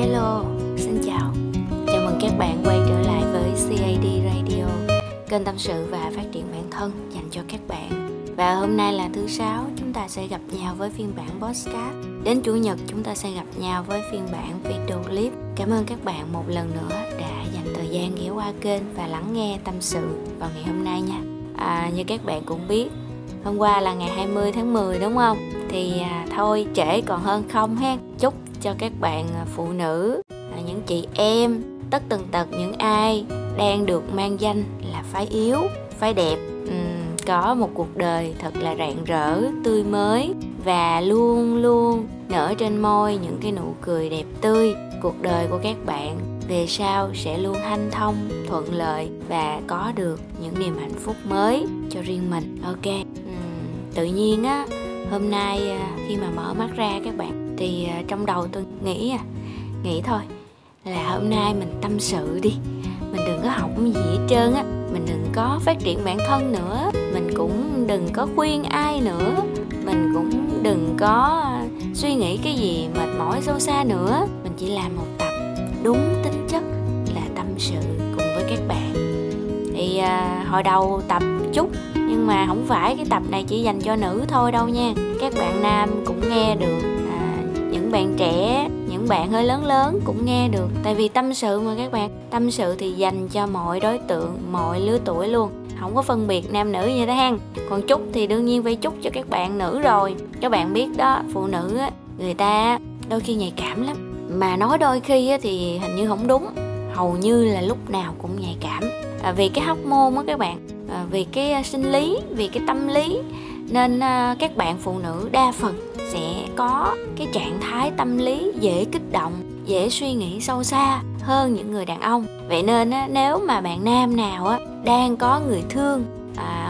Hello, xin chào. Chào mừng các bạn quay trở lại với CAD Radio, kênh tâm sự và phát triển bản thân dành cho các bạn. Và hôm nay là thứ Sáu, chúng ta sẽ gặp nhau với phiên bản podcast. Đến Chủ nhật chúng ta sẽ gặp nhau với phiên bản video clip. Cảm ơn các bạn một lần nữa đã dành thời gian ghé qua kênh và lắng nghe tâm sự vào ngày hôm nay nha. Như các bạn cũng biết, hôm qua là ngày 20 tháng 10 đúng không? Thì thôi trễ còn hơn không ha. Chúc cho các bạn phụ nữ, những chị em, tất tần tật những ai đang được mang danh là phái yếu, phái đẹp, có một cuộc đời thật là rạng rỡ, tươi mới và luôn luôn nở trên môi những cái nụ cười đẹp tươi. Cuộc đời của các bạn về sau sẽ luôn hanh thông, thuận lợi và có được những niềm hạnh phúc mới cho riêng mình. Ok, tự nhiên á, hôm nay khi mà mở mắt ra các bạn, thì trong đầu tôi nghĩ thôi là hôm nay mình tâm sự đi. Mình đừng có học gì hết trơn á, mình đừng có phát triển bản thân nữa, mình cũng đừng có khuyên ai nữa, mình cũng đừng có suy nghĩ cái gì mệt mỏi sâu xa nữa. Mình chỉ làm một tập đúng tính chất là tâm sự cùng với các bạn. Thì hồi đầu tập chút, nhưng mà không phải cái tập này chỉ dành cho nữ thôi đâu nha. Các bạn nam cũng nghe được, những bạn trẻ, những bạn hơi lớn cũng nghe được. Tại vì tâm sự mà các bạn, tâm sự thì dành cho mọi đối tượng, mọi lứa tuổi luôn, không có phân biệt nam nữ như thế ha. Còn chúc thì đương nhiên phải chúc cho các bạn nữ rồi. Các bạn biết đó, phụ nữ á, người ta đôi khi nhạy cảm lắm. Mà nói đôi khi á, thì hình như không đúng, hầu như là lúc nào cũng nhạy cảm. Vì cái hormone á các bạn, vì cái sinh lý, vì cái tâm lý, nên các bạn phụ nữ đa phần sẽ có cái trạng thái tâm lý dễ kích động, dễ suy nghĩ sâu xa hơn những người đàn ông. Vậy nên á, nếu mà bạn nam nào á, đang có người thương,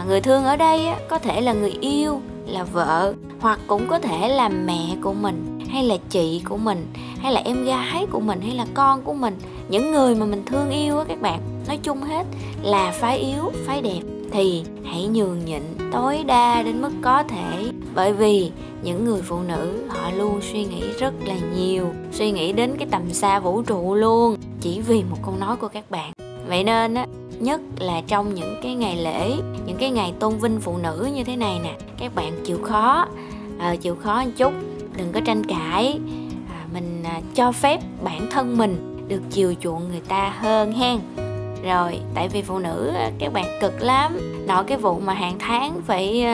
người thương ở đây á, có thể là người yêu, là vợ, hoặc cũng có thể là mẹ của mình, hay là chị của mình, hay là em gái của mình, hay là con của mình. Những người mà mình thương yêu á các bạn, nói chung hết là phái yếu, phái đẹp, thì hãy nhường nhịn tối đa đến mức có thể. Bởi vì những người phụ nữ họ luôn suy nghĩ rất là nhiều, suy nghĩ đến cái tầm xa vũ trụ luôn, chỉ vì một câu nói của các bạn. Vậy nên á, nhất là trong những cái ngày lễ, những cái ngày tôn vinh phụ nữ như thế này nè, các bạn chịu khó một chút, đừng có tranh cãi, mình cho phép bản thân mình được chiều chuộng người ta hơn hen. Rồi, tại vì phụ nữ các bạn cực lắm. Nói cái vụ mà hàng tháng phải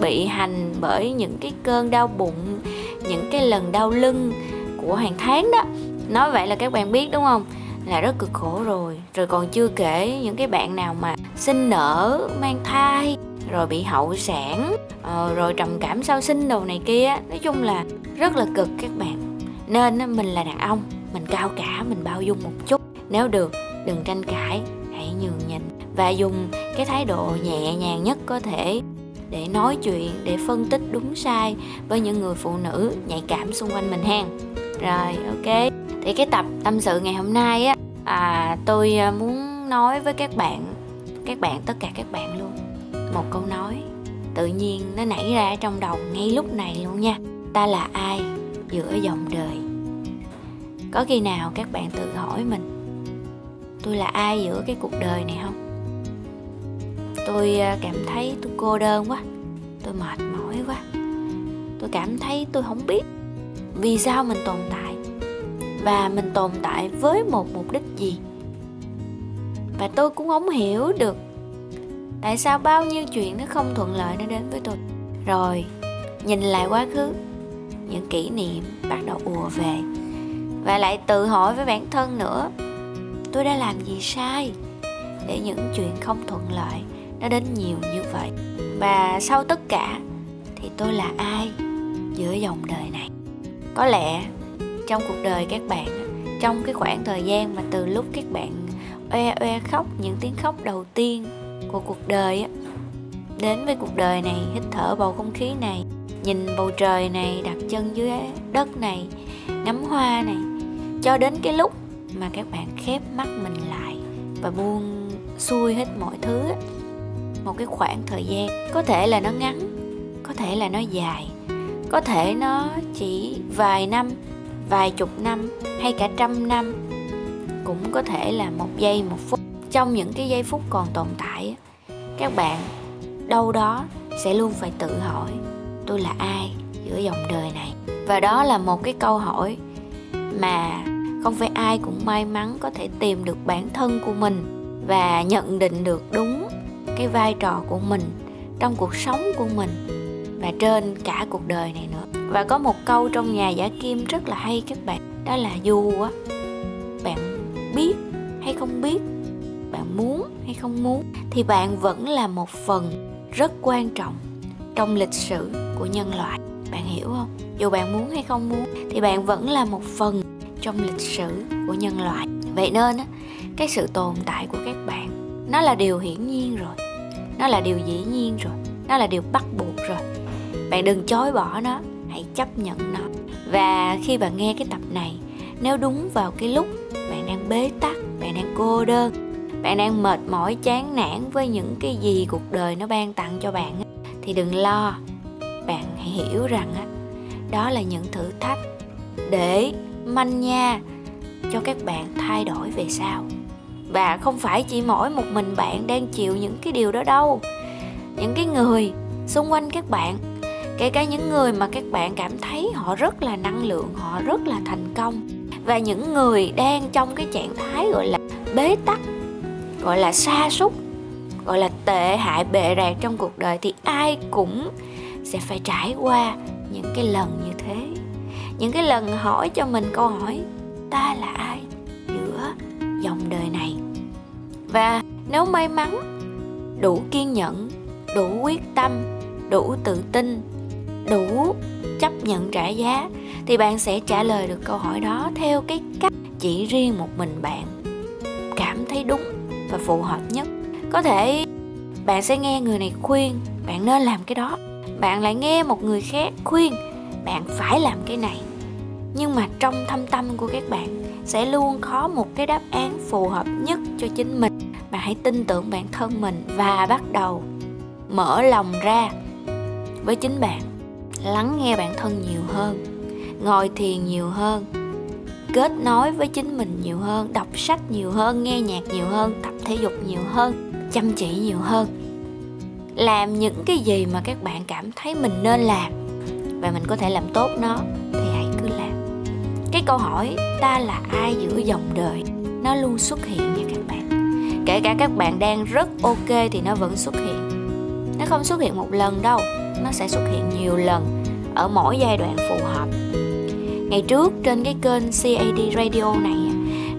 bị hành bởi những cái cơn đau bụng, những cái lần đau lưng của hàng tháng đó, nói vậy là các bạn biết đúng không, là rất cực khổ rồi. Rồi còn chưa kể những cái bạn nào mà sinh nở, mang thai, rồi bị hậu sản, rồi trầm cảm sau sinh đồ này kia. Nói chung là rất là cực các bạn. Nên mình là đàn ông, mình cao cả, mình bao dung một chút. Nếu được, đừng tranh cãi, hãy nhường nhịn và dùng cái thái độ nhẹ nhàng nhất có thể để nói chuyện, để phân tích đúng sai với những người phụ nữ nhạy cảm xung quanh mình ha. Rồi, ok. Thì cái tập tâm sự ngày hôm nay á, tôi muốn nói với các bạn, tất cả các bạn luôn, một câu nói tự nhiên nó nảy ra trong đầu ngay lúc này luôn nha. Ta là ai giữa dòng đời? Có khi nào các bạn tự hỏi mình, tôi là ai giữa cái cuộc đời này không? Tôi cảm thấy tôi cô đơn quá, tôi mệt mỏi quá, tôi cảm thấy tôi không biết vì sao mình tồn tại và mình tồn tại với một mục đích gì. Và tôi cũng không hiểu được tại sao bao nhiêu chuyện nó không thuận lợi nó đến với tôi. Rồi nhìn lại quá khứ, những kỷ niệm bắt đầu ùa về và lại tự hỏi với bản thân nữa, tôi đã làm gì sai để những chuyện không thuận lợi nó đến nhiều như vậy? Và sau tất cả thì tôi là ai giữa dòng đời này? Có lẽ trong cuộc đời các bạn, trong cái khoảng thời gian mà từ lúc các bạn oe khóc, những tiếng khóc đầu tiên của cuộc đời đến với cuộc đời này, hít thở bầu không khí này, nhìn bầu trời này, đặt chân dưới đất này, ngắm hoa này, cho đến cái lúc mà các bạn khép mắt mình lại và buông xuôi hết mọi thứ, một cái khoảng thời gian có thể là nó ngắn, có thể là nó dài, có thể nó chỉ vài năm, vài chục năm hay cả trăm năm, cũng có thể là một giây một phút. Trong những cái giây phút còn tồn tại, các bạn đâu đó sẽ luôn phải tự hỏi tôi là ai giữa dòng đời này. Và đó là một cái câu hỏi mà không phải ai cũng may mắn có thể tìm được bản thân của mình và nhận định được đúng cái vai trò của mình trong cuộc sống của mình và trên cả cuộc đời này nữa. Và có một câu trong nhà giả kim rất là hay các bạn, đó là dù á, bạn biết hay không biết, bạn muốn hay không muốn, thì bạn vẫn là một phần rất quan trọng trong lịch sử của nhân loại. Bạn hiểu không? Dù bạn muốn hay không muốn thì bạn vẫn là một phần trong lịch sử của nhân loại. Vậy nên á, cái sự tồn tại của các bạn nó là điều hiển nhiên rồi, nó là điều dĩ nhiên rồi, nó là điều bắt buộc rồi. Bạn đừng chối bỏ nó, hãy chấp nhận nó. Và khi bạn nghe cái tập này, nếu đúng vào cái lúc bạn đang bế tắc, bạn đang cô đơn, bạn đang mệt mỏi, chán nản với những cái gì cuộc đời nó ban tặng cho bạn, thì đừng lo. Bạn hãy hiểu rằng đó là những thử thách để manh nha cho các bạn thay đổi về sau. Và không phải chỉ mỗi một mình bạn đang chịu những cái điều đó đâu. Những cái người xung quanh các bạn, kể cả những người mà các bạn cảm thấy họ rất là năng lượng, họ rất là thành công, và những người đang trong cái trạng thái gọi là bế tắc, gọi là sa sút, gọi là tệ hại bệ rạc trong cuộc đời, thì ai cũng sẽ phải trải qua những cái lần như thế. Những cái lần hỏi cho mình câu hỏi ta là ai giữa dòng đời này. Và nếu may mắn, đủ kiên nhẫn, đủ quyết tâm, đủ tự tin, đủ chấp nhận trả giá, thì bạn sẽ trả lời được câu hỏi đó theo cái cách chỉ riêng một mình bạn cảm thấy đúng và phù hợp nhất. Có thể bạn sẽ nghe người này khuyên bạn nên làm cái đó, bạn lại nghe một người khác khuyên bạn phải làm cái này, nhưng mà trong thâm tâm của các bạn sẽ luôn có một cái đáp án phù hợp nhất cho chính mình. Mà hãy tin tưởng bản thân mình và bắt đầu mở lòng ra với chính bạn, lắng nghe bản thân nhiều hơn, ngồi thiền nhiều hơn, kết nối với chính mình nhiều hơn, đọc sách nhiều hơn, nghe nhạc nhiều hơn, tập thể dục nhiều hơn, chăm chỉ nhiều hơn. Làm những cái gì mà các bạn cảm thấy mình nên làm và mình có thể làm tốt nó thì hãy cứ làm. Cái câu hỏi ta là ai giữa dòng đời nó luôn xuất hiện nha các bạn. Kể cả các bạn đang rất ok thì nó vẫn xuất hiện. Nó không xuất hiện một lần đâu, nó sẽ xuất hiện nhiều lần ở mỗi giai đoạn phù hợp. Ngày trước trên cái kênh CAD Radio này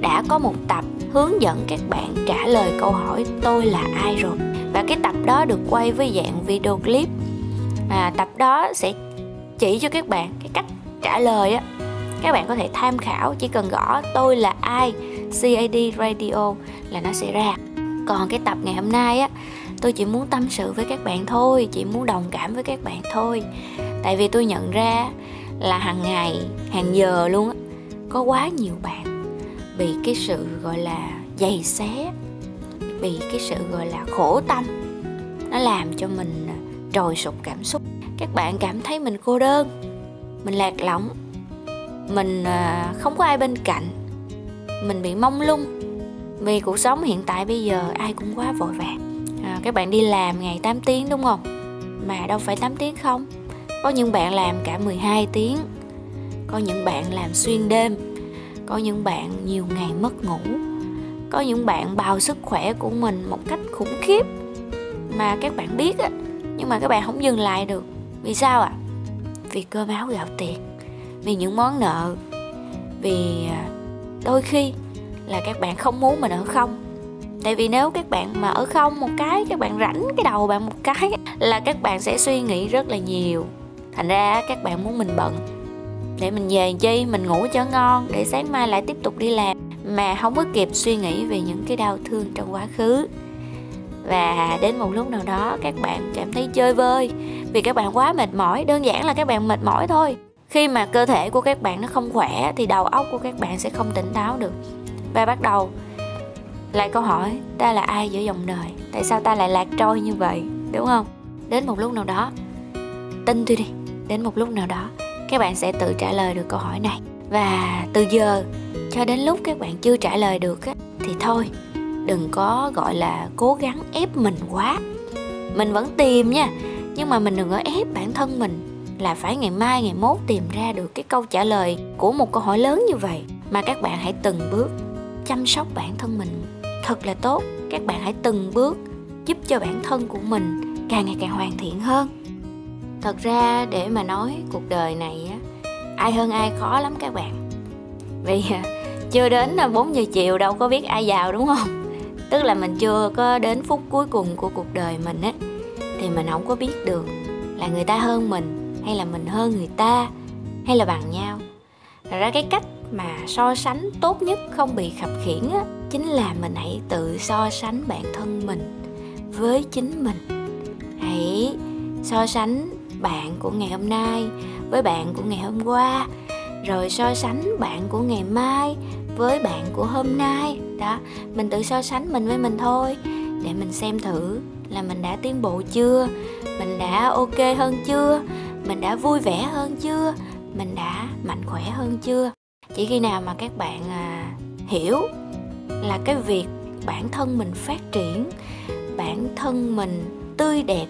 đã có một tập hướng dẫn các bạn trả lời câu hỏi tôi là ai rồi. Và cái tập đó được quay với dạng video clip. Tập đó sẽ chỉ cho các bạn cái cách trả lời á. Các bạn có thể tham khảo, chỉ cần gõ tôi là ai CAD Radio là nó sẽ ra. Còn cái tập ngày hôm nay á, tôi chỉ muốn tâm sự với các bạn thôi, chỉ muốn đồng cảm với các bạn thôi. Tại vì tôi nhận ra là hàng ngày, hàng giờ luôn á, có quá nhiều bạn bị cái sự gọi là dày xé, bị cái sự gọi là khổ tâm, nó làm cho mình trồi sụp cảm xúc. Các bạn cảm thấy mình cô đơn, mình lạc lõng, mình không có ai bên cạnh, mình bị mông lung. Vì cuộc sống hiện tại bây giờ ai cũng quá vội vàng. Các bạn đi làm ngày 8 tiếng đúng không? Mà đâu phải 8 tiếng không. Có những bạn làm cả 12 tiếng, có những bạn làm xuyên đêm, có những bạn nhiều ngày mất ngủ, có những bạn bào sức khỏe của mình một cách khủng khiếp mà các bạn biết á, nhưng mà các bạn không dừng lại được. Vì sao ạ? Vì cơm áo gạo tiền, vì những món nợ, vì đôi khi là các bạn không muốn mình ở không. Tại vì nếu các bạn mà ở không một cái, các bạn rảnh cái đầu bạn một cái là các bạn sẽ suy nghĩ rất là nhiều. Thành ra các bạn muốn mình bận để mình về chi, mình ngủ cho ngon để sáng mai lại tiếp tục đi làm, mà không có kịp suy nghĩ về những cái đau thương trong quá khứ. Và đến một lúc nào đó các bạn cảm thấy chơi vơi vì các bạn quá mệt mỏi. Đơn giản là các bạn mệt mỏi thôi. Khi mà cơ thể của các bạn nó không khỏe thì đầu óc của các bạn sẽ không tỉnh táo được. Và bắt đầu lại câu hỏi ta là ai giữa dòng đời, tại sao ta lại lạc trôi như vậy, đúng không? Đến một lúc nào đó, tin tôi đi, đến một lúc nào đó các bạn sẽ tự trả lời được câu hỏi này. Và từ giờ cho đến lúc các bạn chưa trả lời được á, thì thôi, đừng có gọi là cố gắng ép mình quá. Mình vẫn tìm nha, nhưng mà mình đừng có ép bản thân mình là phải ngày mai, ngày mốt tìm ra được cái câu trả lời của một câu hỏi lớn như vậy. Mà các bạn hãy từng bước chăm sóc bản thân mình thật là tốt. Các bạn hãy từng bước giúp cho bản thân của mình càng ngày càng hoàn thiện hơn. Thật ra để mà nói cuộc đời này á, ai hơn ai khó lắm các bạn. Vì chưa đến 4 giờ chiều đâu có biết ai giàu, đúng không? Tức là mình chưa có đến phút cuối cùng của cuộc đời mình á, thì mình không có biết được là người ta hơn mình hay là mình hơn người ta, hay là bằng nhau. Thật ra cái cách mà so sánh tốt nhất không bị khập khiễng á, chính là mình hãy tự so sánh bản thân mình với chính mình. Hãy so sánh bạn của ngày hôm nay với bạn của ngày hôm qua, rồi so sánh bạn của ngày mai với bạn của hôm nay. Đó, mình tự so sánh mình với mình thôi, để mình xem thử là mình đã tiến bộ chưa, mình đã ok hơn chưa, mình đã vui vẻ hơn chưa, mình đã mạnh khỏe hơn chưa. Chỉ khi nào mà các bạn hiểu là cái việc bản thân mình phát triển, bản thân mình tươi đẹp,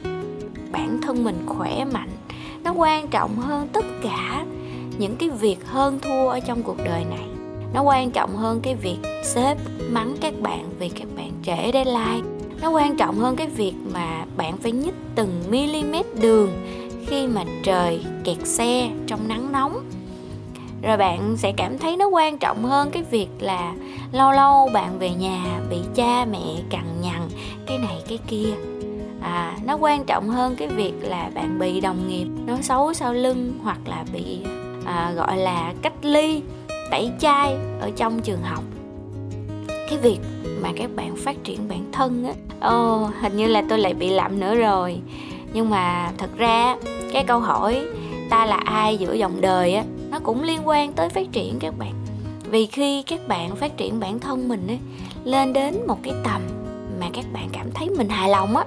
bản thân mình khỏe mạnh, nó quan trọng hơn tất cả những cái việc hơn thua ở trong cuộc đời này. Nó quan trọng hơn cái việc sếp mắng các bạn vì các bạn trễ deadline. Nó quan trọng hơn cái việc mà bạn phải nhích từng mm đường khi mà trời kẹt xe trong nắng nóng. Rồi bạn sẽ cảm thấy nó quan trọng hơn cái việc là lâu lâu bạn về nhà bị cha mẹ cằn nhằn cái này cái kia. Nó quan trọng hơn cái việc là bạn bị đồng nghiệp nói xấu sau lưng, hoặc là bị gọi là cách ly, tẩy chay ở trong trường học. Cái việc mà các bạn phát triển bản thân á, hình như là tôi lại bị lạm nữa rồi. Nhưng mà thật ra cái câu hỏi ta là ai giữa dòng đời á, nó cũng liên quan tới phát triển các bạn. Vì khi các bạn phát triển bản thân mình ấy, lên đến một cái tầm mà các bạn cảm thấy mình hài lòng á,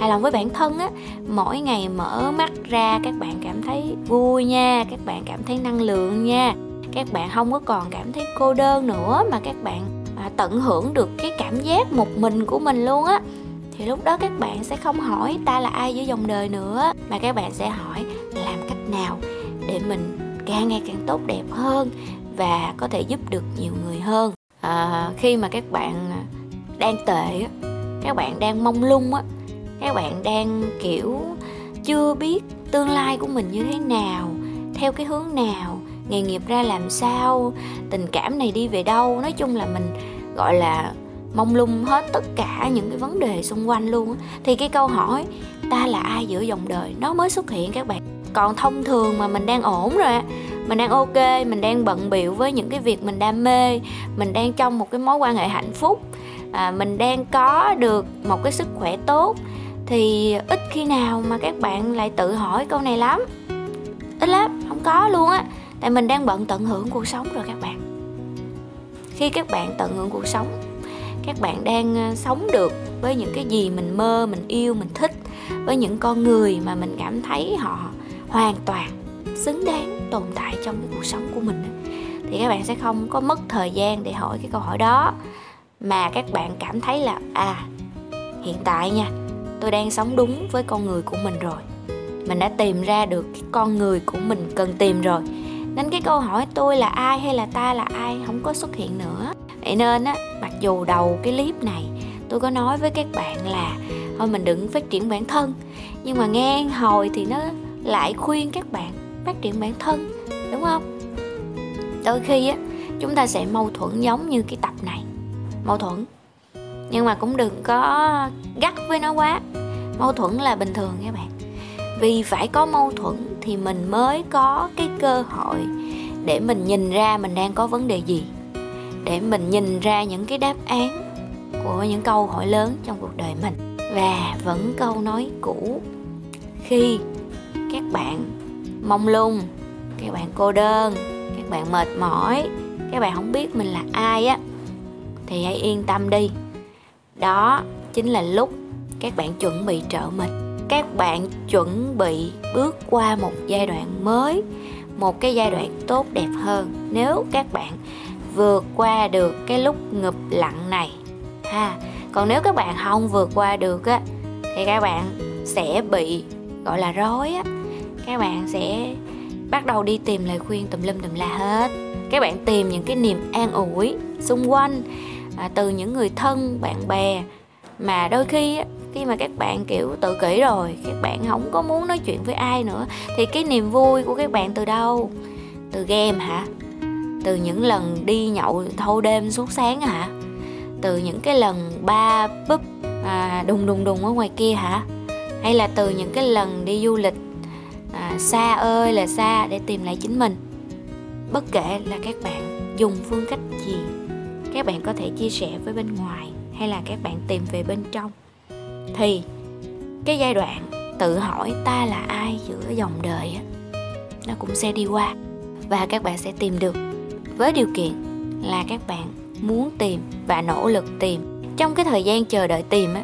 hài lòng với bản thân á, mỗi ngày mở mắt ra các bạn cảm thấy vui nha, các bạn cảm thấy năng lượng nha, các bạn không có còn cảm thấy cô đơn nữa, mà các bạn tận hưởng được cái cảm giác một mình của mình luôn á, thì lúc đó các bạn sẽ không hỏi ta là ai giữa dòng đời nữa, mà các bạn sẽ hỏi làm cách nào để mình càng ngày càng tốt đẹp hơn và có thể giúp được nhiều người hơn. Khi mà các bạn đang tệ á, các bạn đang mông lung á, các bạn đang kiểu chưa biết tương lai của mình như thế nào, theo cái hướng nào, nghề nghiệp ra làm sao, tình cảm này đi về đâu. Nói chung là mình gọi là mông lung hết tất cả những cái vấn đề xung quanh luôn á, thì cái câu hỏi ta là ai giữa dòng đời nó mới xuất hiện các bạn. Còn thông thường mà mình đang ổn rồi á, mình đang ok, mình đang bận bịu với những cái việc mình đam mê, mình đang trong một cái mối quan hệ hạnh phúc, mình đang có được một cái sức khỏe tốt, thì ít khi nào mà các bạn lại tự hỏi câu này lắm. Ít lắm, không có luôn á. Tại mình đang bận tận hưởng cuộc sống rồi các bạn. Khi các bạn tận hưởng cuộc sống, các bạn đang sống được với những cái gì mình mơ, mình yêu, mình thích, với những con người mà mình cảm thấy họ hoàn toàn xứng đáng tồn tại trong cái cuộc sống của mình, thì các bạn sẽ không có mất thời gian để hỏi cái câu hỏi đó. Mà các bạn cảm thấy là hiện tại nha, tôi đang sống đúng với con người của mình rồi, mình đã tìm ra được cái con người của mình cần tìm rồi, nên cái câu hỏi tôi là ai hay là ta là ai không có xuất hiện nữa. Vậy nên á, mặc dù đầu cái clip này tôi có nói với các bạn là thôi mình đừng phát triển bản thân, nhưng mà nghe hồi thì nó lại khuyên các bạn phát triển bản thân, đúng không? Đôi khi á, chúng ta sẽ mâu thuẫn giống như cái tập này. Mâu thuẫn, nhưng mà cũng đừng có gắt với nó quá. Mâu thuẫn là bình thường các bạn. Vì phải có mâu thuẫn thì mình mới có cái cơ hội để mình nhìn ra mình đang có vấn đề gì, để mình nhìn ra những cái đáp án của những câu hỏi lớn trong cuộc đời mình. Và vẫn câu nói cũ, khi các bạn mông lung, các bạn cô đơn, các bạn mệt mỏi, các bạn không biết mình là ai á, thì hãy yên tâm đi. Đó chính là lúc các bạn chuẩn bị trở mình. Các bạn chuẩn bị bước qua một giai đoạn mới, một cái giai đoạn tốt đẹp hơn nếu các bạn vượt qua được cái lúc ngụp lặn này ha. Còn nếu các bạn không vượt qua được á, thì các bạn sẽ bị gọi là rối á. Các bạn sẽ bắt đầu đi tìm lời khuyên tùm lum tùm la hết. Các bạn tìm những cái niềm an ủi xung quanh, từ những người thân, bạn bè. Mà đôi khi á, khi mà các bạn kiểu tự kỷ rồi, các bạn không có muốn nói chuyện với ai nữa, thì cái niềm vui của các bạn từ đâu? Từ game hả? Từ những lần đi nhậu thâu đêm suốt sáng hả? Từ những cái lần ba búp đùng đùng đùng ở ngoài kia hả? Hay là từ những cái lần đi du lịch xa ơi là xa để tìm lại chính mình? Bất kể là các bạn dùng phương cách gì, các bạn có thể chia sẻ với bên ngoài hay là các bạn tìm về bên trong, thì cái giai đoạn tự hỏi ta là ai giữa dòng đời á, nó cũng sẽ đi qua. Và các bạn sẽ tìm được, với điều kiện là các bạn muốn tìm và nỗ lực tìm. Trong cái thời gian chờ đợi tìm á,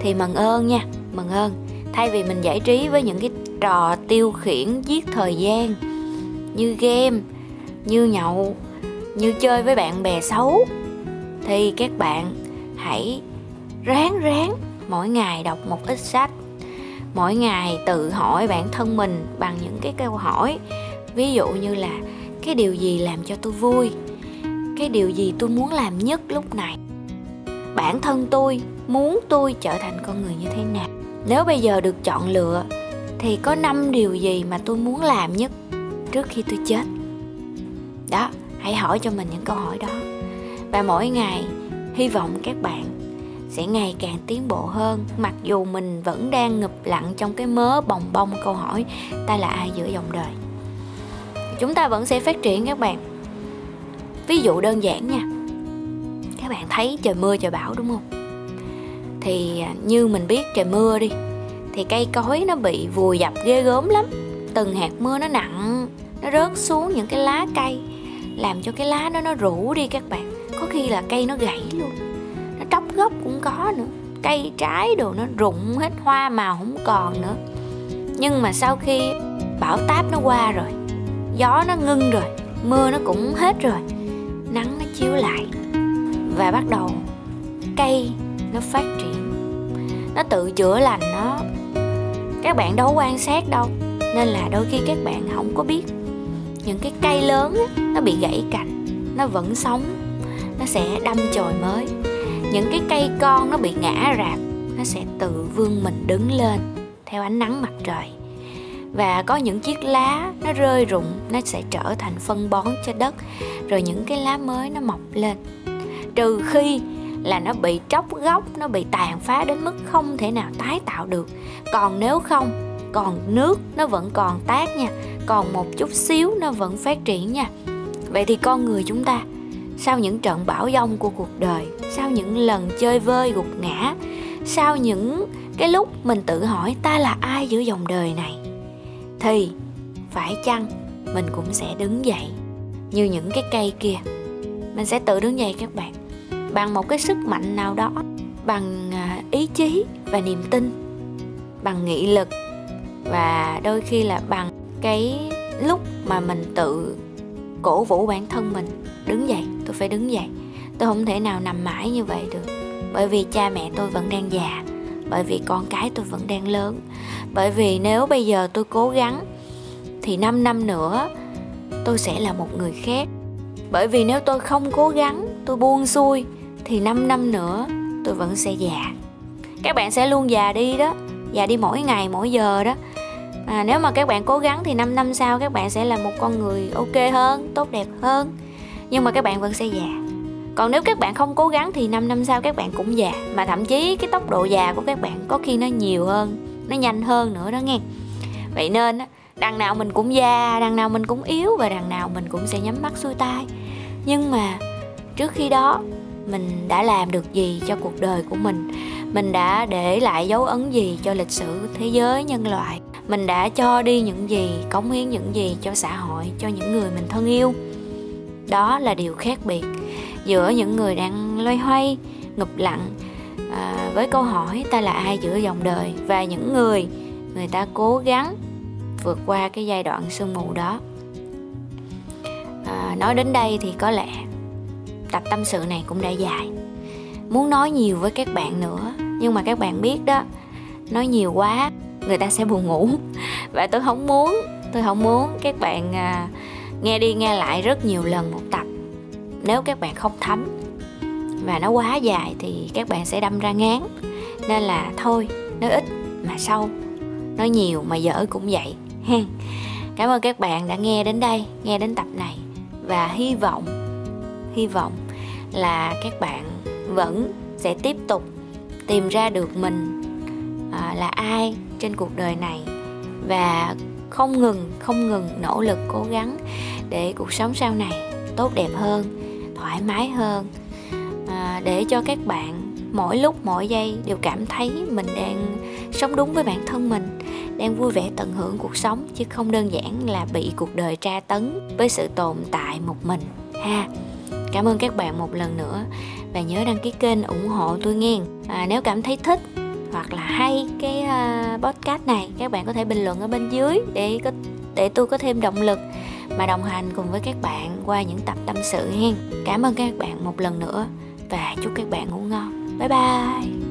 thì mừng ơn nha, mừng ơn. Thay vì mình giải trí với những cái trò tiêu khiển giết thời gian như game, như nhậu, như chơi với bạn bè xấu, thì các bạn hãy ráng mỗi ngày đọc một ít sách, mỗi ngày tự hỏi bản thân mình bằng những cái câu hỏi. Ví dụ như là cái điều gì làm cho tôi vui, cái điều gì tôi muốn làm nhất lúc này, bản thân tôi muốn tôi trở thành con người như thế nào. Nếu bây giờ được chọn lựa thì có 5 điều gì mà tôi muốn làm nhất trước khi tôi chết. Đó, hãy hỏi cho mình những câu hỏi đó. Và mỗi ngày hy vọng các bạn sẽ ngày càng tiến bộ hơn, mặc dù mình vẫn đang ngụp lặn trong cái mớ bồng bông câu hỏi ta là ai giữa dòng đời. Chúng ta vẫn sẽ phát triển các bạn. Ví dụ đơn giản nha, các bạn thấy trời mưa trời bão đúng không? Thì như mình biết trời mưa đi, thì cây cối nó bị vùi dập ghê gớm lắm. Từng hạt mưa nó nặng, nó rớt xuống những cái lá cây, làm cho cái lá đó nó rũ đi các bạn. Có khi là cây nó gãy luôn, nó tróc gốc cũng có nữa. Cây trái đồ nó rụng hết, hoa màu không còn nữa. Nhưng mà sau khi bão táp nó qua rồi, gió nó ngưng rồi, mưa nó cũng hết rồi, nắng nó chiếu lại, và bắt đầu cây nó phát triển, nó tự chữa lành nó. Các bạn đâu quan sát đâu, nên là đôi khi các bạn không có biết. Những cái cây lớn á, nó bị gãy cành, nó vẫn sống, nó sẽ đâm chồi mới. Những cái cây con nó bị ngã rạp, nó sẽ tự vươn mình đứng lên theo ánh nắng mặt trời. Và có những chiếc lá nó rơi rụng, nó sẽ trở thành phân bón cho đất, rồi những cái lá mới nó mọc lên. Trừ khi là nó bị tróc gốc, nó bị tàn phá đến mức không thể nào tái tạo được. Còn nếu không, còn nước nó vẫn còn tát nha, còn một chút xíu nó vẫn phát triển nha. Vậy thì con người chúng ta, sau những trận bão giông của cuộc đời, sau những lần chơi vơi gục ngã, sau những cái lúc mình tự hỏi ta là ai giữa dòng đời này, thì phải chăng mình cũng sẽ đứng dậy như những cái cây kia. Mình sẽ tự đứng dậy các bạn, bằng một cái sức mạnh nào đó, bằng ý chí và niềm tin, bằng nghị lực, và đôi khi là bằng cái lúc mà mình tự cổ vũ bản thân mình. Đứng dậy, tôi phải đứng dậy, tôi không thể nào nằm mãi như vậy được. Bởi vì cha mẹ tôi vẫn đang già, bởi vì con cái tôi vẫn đang lớn, bởi vì nếu bây giờ tôi cố gắng thì 5 năm nữa tôi sẽ là một người khác. Bởi vì nếu tôi không cố gắng, tôi buông xuôi, thì 5 năm nữa tôi vẫn sẽ già. Các bạn sẽ luôn già đi đó, già đi mỗi ngày mỗi giờ đó. Nếu mà các bạn cố gắng thì 5 năm sau các bạn sẽ là một con người ok hơn, tốt đẹp hơn, nhưng mà các bạn vẫn sẽ già. Còn nếu các bạn không cố gắng thì 5 năm sau các bạn cũng già, mà thậm chí cái tốc độ già của các bạn có khi nó nhiều hơn, nó nhanh hơn nữa đó nghe. Vậy nên đằng nào mình cũng già, đằng nào mình cũng yếu, và đằng nào mình cũng sẽ nhắm mắt xuôi tai. Nhưng mà trước khi đó mình đã làm được gì cho cuộc đời của mình? Mình đã để lại dấu ấn gì cho lịch sử thế giới nhân loại? Mình đã cho đi những gì, cống hiến những gì cho xã hội, cho những người mình thân yêu? Đó là điều khác biệt giữa những người đang loay hoay, ngụp lặn với câu hỏi ta là ai giữa dòng đời, và những người người ta cố gắng vượt qua cái giai đoạn sương mù đó. Nói đến đây thì có lẽ tập tâm sự này cũng đã dài. Muốn nói nhiều với các bạn nữa, nhưng mà các bạn biết đó, nói nhiều quá người ta sẽ buồn ngủ. Và tôi không muốn các bạn nghe đi nghe lại rất nhiều lần một tập. Nếu các bạn không thấm và nó quá dài thì các bạn sẽ đâm ra ngán. Nên là thôi, nói ít mà sâu, nói nhiều mà dở cũng vậy. Cảm ơn các bạn đã nghe đến đây, nghe đến tập này. Và hy vọng là các bạn vẫn sẽ tiếp tục tìm ra được mình là ai trên cuộc đời này. Và không ngừng nỗ lực cố gắng để cuộc sống sau này tốt đẹp hơn, thoải mái hơn, để cho các bạn mỗi lúc mỗi giây đều cảm thấy mình đang sống đúng với bản thân mình, đang vui vẻ tận hưởng cuộc sống, chứ không đơn giản là bị cuộc đời tra tấn với sự tồn tại một mình ha. Cảm ơn các bạn một lần nữa và nhớ đăng ký kênh ủng hộ tôi nghe. Nếu cảm thấy thích hoặc là hay cái podcast này, các bạn có thể bình luận ở bên dưới để tôi có thêm động lực mà đồng hành cùng với các bạn qua những tập tâm sự hen. Cảm ơn các bạn một lần nữa và chúc các bạn ngủ ngon. Bye bye.